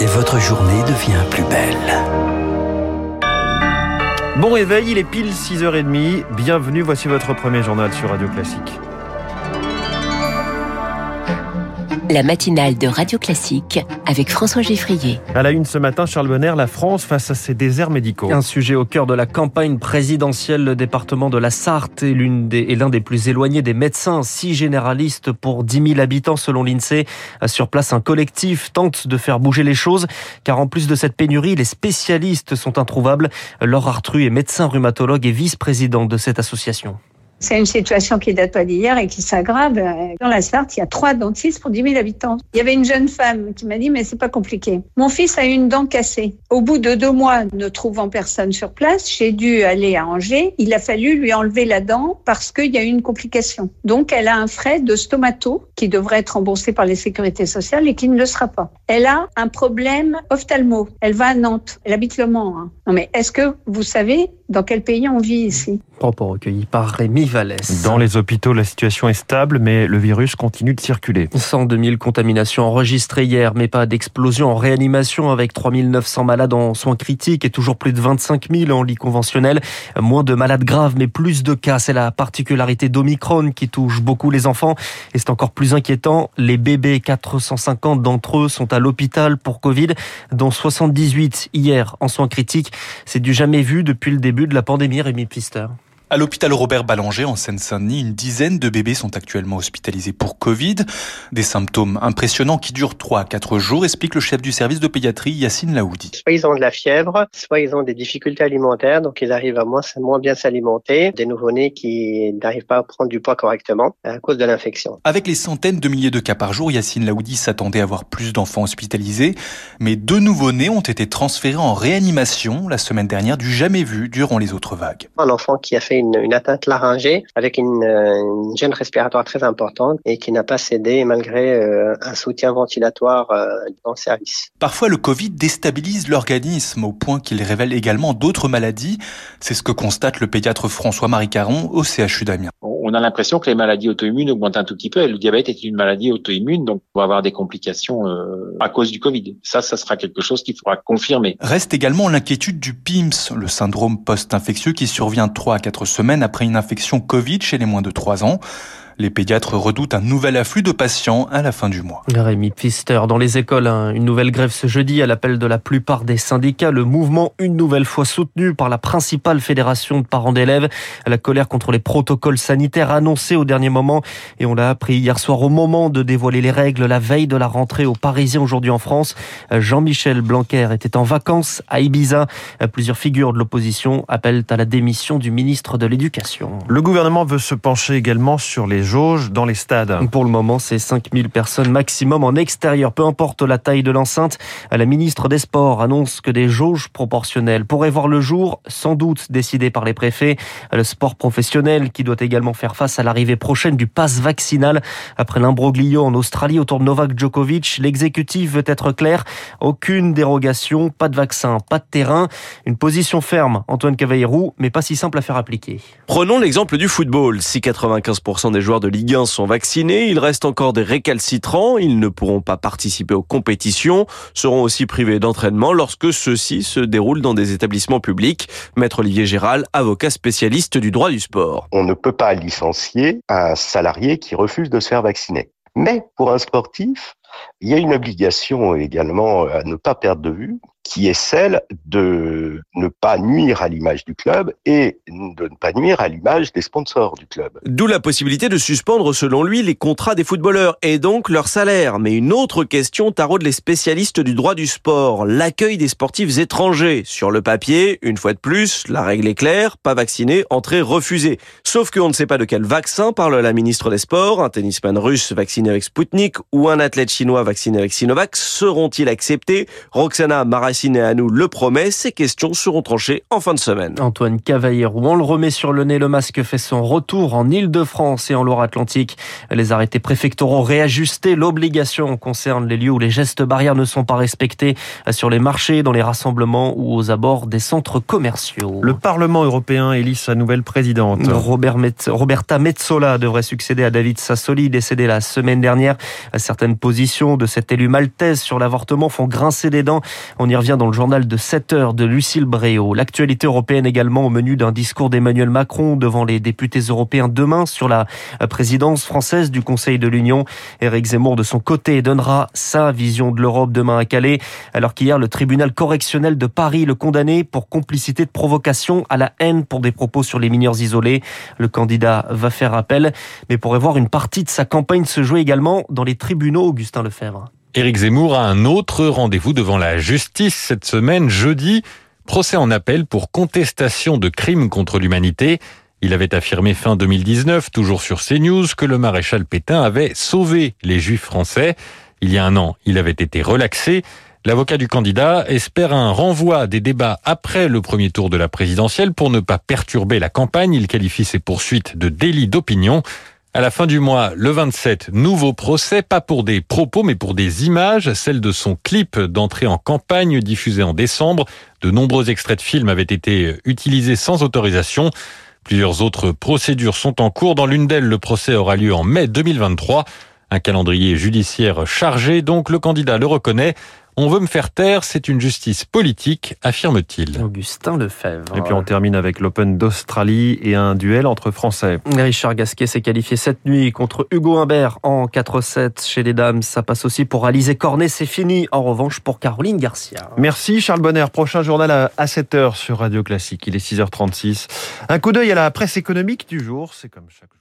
et votre journée devient plus belle. Bon réveil, il est pile 6h30. Bienvenue, voici votre premier journal sur Radio Classique. La matinale de Radio Classique avec François Geffrier. À la une ce matin, Charles Bonner, la France face à ses déserts médicaux. Un sujet au cœur de la campagne présidentielle. Le département de la Sarthe est l'un des plus éloignés des médecins. 6 généralistes pour 10 000 habitants selon l'INSEE. Sur place, un collectif tente de faire bouger les choses. Car en plus de cette pénurie, les spécialistes sont introuvables. Laure Artru est médecin rhumatologue et vice-présidente de cette association. C'est une situation qui date pas d'hier et qui s'aggrave. Dans la Sarthe, il y a 3 dentistes pour 10 000 habitants. Il y avait une jeune femme qui m'a dit « mais c'est pas compliqué. Mon fils a une dent cassée. Au bout de 2 mois, ne trouvant personne sur place, j'ai dû aller à Angers. Il a fallu lui enlever la dent parce qu'il y a eu une complication. Donc, elle a un frais de stomato qui devrait être remboursé par les sécurités sociales et qui ne le sera pas. Elle a un problème ophtalmo. Elle va à Nantes. Elle habite le Mans. Hein. Non mais est-ce que vous savez dans quel pays on vit ici ? Propos recueillis par Rémi Pfister. Dans les hôpitaux, la situation est stable, mais le virus continue de circuler. 102 000 contaminations enregistrées hier, mais pas d'explosion en réanimation, avec 3 900 malades en soins critiques et toujours plus de 25 000 en lit conventionnel. Moins de malades graves, mais plus de cas. C'est la particularité d'Omicron qui touche beaucoup les enfants. Et c'est encore plus inquiétant, les bébés, 450 d'entre eux sont à l'hôpital pour Covid, dont 78 hier en soins critiques. C'est du jamais vu depuis le début de la pandémie, Rémi Pfister. À l'hôpital Robert Ballanger, en Seine-Saint-Denis, une dizaine de bébés sont actuellement hospitalisés pour Covid. Des symptômes impressionnants qui durent 3 à 4 jours, explique le chef du service de pédiatrie, Yacine Laoudi. Soit ils ont de la fièvre, soit ils ont des difficultés alimentaires, donc ils arrivent à moins bien s'alimenter. Des nouveau-nés qui n'arrivent pas à prendre du poids correctement à cause de l'infection. Avec les centaines de milliers de cas par jour, Yacine Laoudi s'attendait à voir plus d'enfants hospitalisés. Mais 2 nouveau-nés ont été transférés en réanimation la semaine dernière, du jamais vu durant les autres vagues. Un enfant qui a fait une atteinte laryngée avec une gêne respiratoire très importante et qui n'a pas cédé malgré un soutien ventilatoire dans le service. Parfois, le Covid déstabilise l'organisme au point qu'il révèle également d'autres maladies. C'est ce que constate le pédiatre François-Marie Caron au CHU d'Amiens. On a l'impression que les maladies auto-immunes augmentent un tout petit peu. Le diabète est une maladie auto-immune, donc on va avoir des complications à cause du Covid. Ça sera quelque chose qu'il faudra confirmer. Reste également l'inquiétude du PIMS, le syndrome post-infectieux qui survient 3 à 4 semaines après une infection Covid chez les moins de 3 ans. Les pédiatres redoutent un nouvel afflux de patients à la fin du mois. Rémi Pfister, dans les écoles, une nouvelle grève ce jeudi à l'appel de la plupart des syndicats. Le mouvement, une nouvelle fois soutenu par la principale fédération de parents d'élèves. La colère contre les protocoles sanitaires annoncés au dernier moment. Et on l'a appris hier soir au moment de dévoiler les règles, la veille de la rentrée aux Parisiens aujourd'hui en France. Jean-Michel Blanquer était en vacances à Ibiza. Plusieurs figures de l'opposition appellent à la démission du ministre de l'Éducation. Le gouvernement veut se pencher également sur les jauge dans les stades. Pour le moment, c'est 5000 personnes maximum en extérieur, peu importe la taille de l'enceinte. La ministre des Sports annonce que des jauges proportionnelles pourraient voir le jour, sans doute décidées par les préfets. Le sport professionnel qui doit également faire face à l'arrivée prochaine du pass vaccinal. Après l'imbroglio en Australie autour de Novak Djokovic, l'exécutif veut être clair. Aucune dérogation, pas de vaccin, pas de terrain. Une position ferme, Antoine Cavaillerou, mais pas si simple à faire appliquer. Prenons l'exemple du football. Si 95% des joueurs de Ligue 1 sont vaccinés, il reste encore des récalcitrants, ils ne pourront pas participer aux compétitions, seront aussi privés d'entraînement lorsque ceux-ci se déroulent dans des établissements publics. Maître Olivier Gérald, avocat spécialiste du droit du sport. On ne peut pas licencier un salarié qui refuse de se faire vacciner. Mais pour un sportif, il y a une obligation également à ne pas perdre de vue, qui est celle de ne pas nuire à l'image du club et de ne pas nuire à l'image des sponsors du club. D'où la possibilité de suspendre, selon lui, les contrats des footballeurs et donc leur salaire. Mais une autre question taraude les spécialistes du droit du sport, l'accueil des sportifs étrangers. Sur le papier, une fois de plus, la règle est claire, pas vacciné, entrée refusée. Sauf qu'on ne sait pas de quel vaccin parle la ministre des Sports. Un tennisman russe vacciné avec Spoutnik ou un athlète chinois vacciné avec Sinovac seront-ils acceptés ? Roxana Marass-Siné Marass-Siné à nous le promet. Ces questions seront tranchées en fin de semaine. Antoine Cavaillerou, on le remet sur le nez. Le masque fait son retour en Île-de-France et en Loire-Atlantique. Les arrêtés préfectoraux réajustés. L'obligation concerne les lieux où les gestes barrières ne sont pas respectés, sur les marchés, dans les rassemblements ou aux abords des centres commerciaux. Le Parlement européen élit sa nouvelle présidente. Roberta Metsola devrait succéder à David Sassoli, décédé la semaine dernière. Certaines positions de cette élue maltaise sur l'avortement font grincer des dents. On y revient dans le journal de 7 heures de Lucille Bréau. L'actualité européenne également au menu d'un discours d'Emmanuel Macron devant les députés européens demain sur la présidence française du Conseil de l'Union. Éric Zemmour, de son côté, donnera sa vision de l'Europe demain à Calais, alors qu'hier, le tribunal correctionnel de Paris le condamnait pour complicité de provocation à la haine pour des propos sur les mineurs isolés. Le candidat va faire appel, mais pourrait voir une partie de sa campagne se jouer également dans les tribunaux, Augustin Lefebvre. Éric Zemmour a un autre rendez-vous devant la justice cette semaine, jeudi. Procès en appel pour contestation de crimes contre l'humanité. Il avait affirmé fin 2019, toujours sur CNews, que le maréchal Pétain avait sauvé les Juifs français. Il y a un an, il avait été relaxé. L'avocat du candidat espère un renvoi des débats après le premier tour de la présidentielle pour ne pas perturber la campagne. Il qualifie ses poursuites de délit d'opinion. À la fin du mois, le 27, nouveau procès, pas pour des propos mais pour des images, celle de son clip d'entrée en campagne diffusé en décembre. De nombreux extraits de films avaient été utilisés sans autorisation. Plusieurs autres procédures sont en cours. Dans l'une d'elles, le procès aura lieu en mai 2023. Un calendrier judiciaire chargé, donc le candidat le reconnaît. On veut me faire taire, c'est une justice politique, affirme-t-il. Augustin Lefebvre. Et puis on termine avec l'Open d'Australie et un duel entre Français. Richard Gasquet s'est qualifié cette nuit contre Hugo Humbert en 4-7 chez les dames. Ça passe aussi pour Alizé Cornet, c'est fini. En revanche pour Caroline Garcia. Merci Charles Bonner. Prochain journal à 7h sur Radio Classique. Il est 6h36. Un coup d'œil à la presse économique du jour, c'est comme chaque jour.